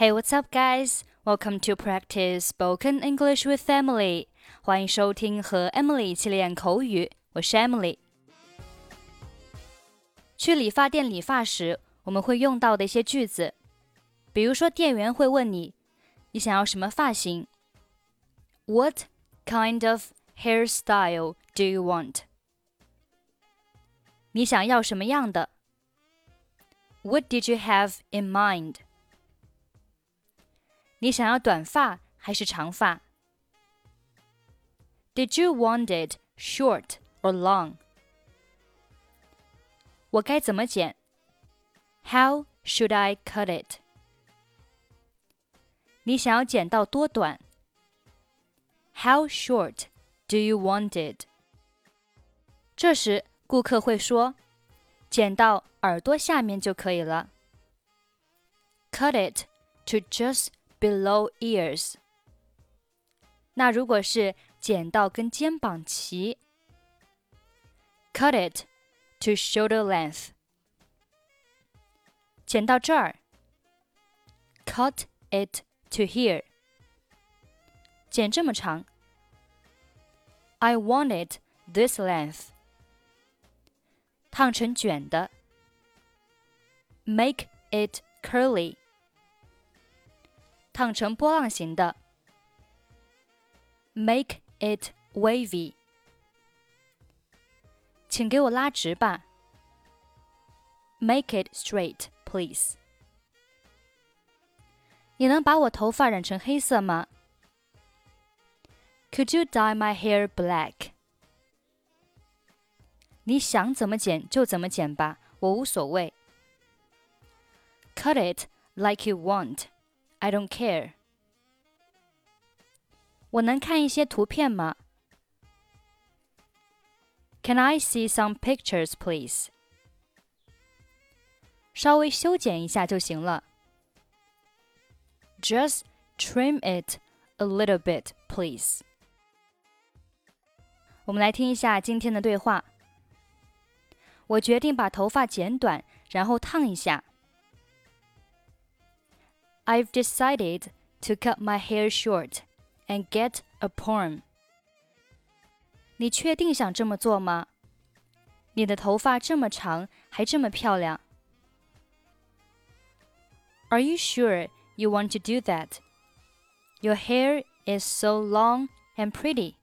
Hey, what's up, guys? Welcome to practice spoken English with Emily. 欢迎收听和 Emily 一起练口语，我是 Emily。去理发店理发时，我们会用到的一些句子，比如说店员会问你，你想要什么发型 ？What kind of hairstyle do you want? 你想要什么样的 ？What did you have in mind?你想要短发还是长发 ？Did you want it short or long? 我该怎么剪 ？How should I cut it? 你想要剪到多短 ？How short do you want it? 这时顾客会说：“剪到耳朵下面就可以了。” Cut it to just below ears. 那如果是剪到跟肩膀齐 ，cut it to shoulder length. 剪到这儿 ，cut it to here. 剪这么长 ，I want it this length. 烫成卷的 ，make it curly.烫成波浪形的 Make it wavy. 请给我拉直吧 Make it straight, please. 你能把我头发染成黑色吗 Could you dye my hair black? 你想怎么剪就怎么剪吧，我无所谓 Cut it like you want.I don't care. 我能看一些图片吗 Can I see some pictures, please? 稍微修剪一下就行了 Just trim it a little bit, please. 我们来听一下今天的对话。我决定把头发剪短，然后烫一下。I've decided to cut my hair short and get a perm. 你确定想这么做吗？你的头发这么长，还这么漂亮。Are you sure you want to do that? Your hair is so long and pretty.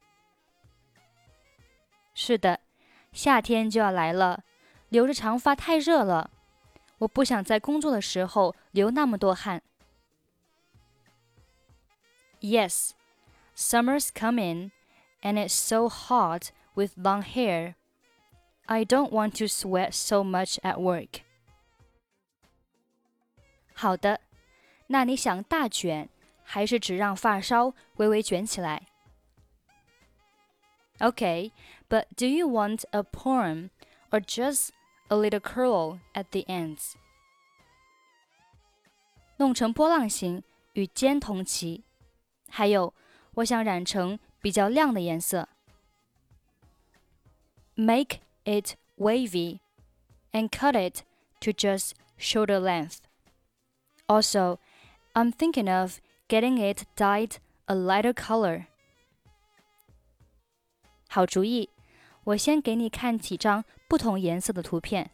是的，夏天就要来了，留着长发太热了。我不想在工作的时候流那么多汗。Yes, summer's coming, and it's so hot with long hair. I don't want to sweat so much at work. 好的，那你想大卷，还是只让发梢微微卷起来 Okay, but do you want a perm or just a little curl at the ends? 弄成波浪形，与肩同齐。还有，我想染成比较亮的颜色。Make it wavy and cut it to just shoulder length. Also, I'm thinking of getting it dyed a lighter color. 好主意，我先给你看几张不同颜色的图片。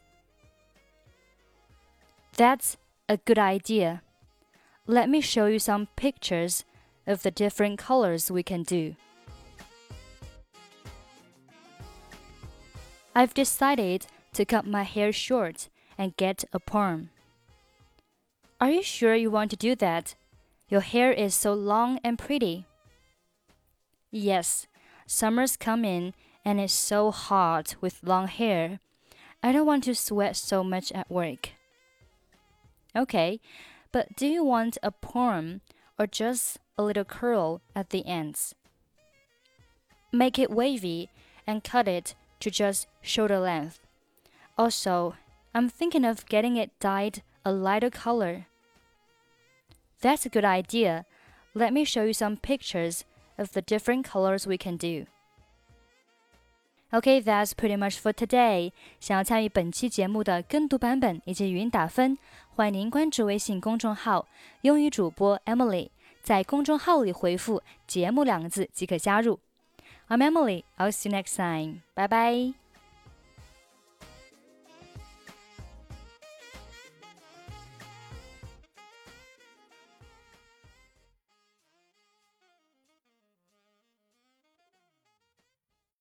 That's a good idea. Let me show you some pictures.Of the different colors we can do. I've decided to cut my hair short and get a perm. Are you sure you want to do that? Your hair is so long and pretty. Yes, summer's coming and it's so hot with long hair. I don't want to sweat so much at work. Okay, but do you want a perm or just...A little curl at the ends. Make it wavy and cut it to just shoulder length. Also, I'm thinking of getting it dyed a lighter color. That's a good idea. Let me show you some pictures of the different colors we can do. Okay, that's pretty much for today. 想要参与本期节目的跟读版本以及语音打分，欢迎您关注微信公众号“英语主播 Emily”。在公众号里回复“节目”两个字即可加入。I'm Emily. I'll see you next time. Bye bye.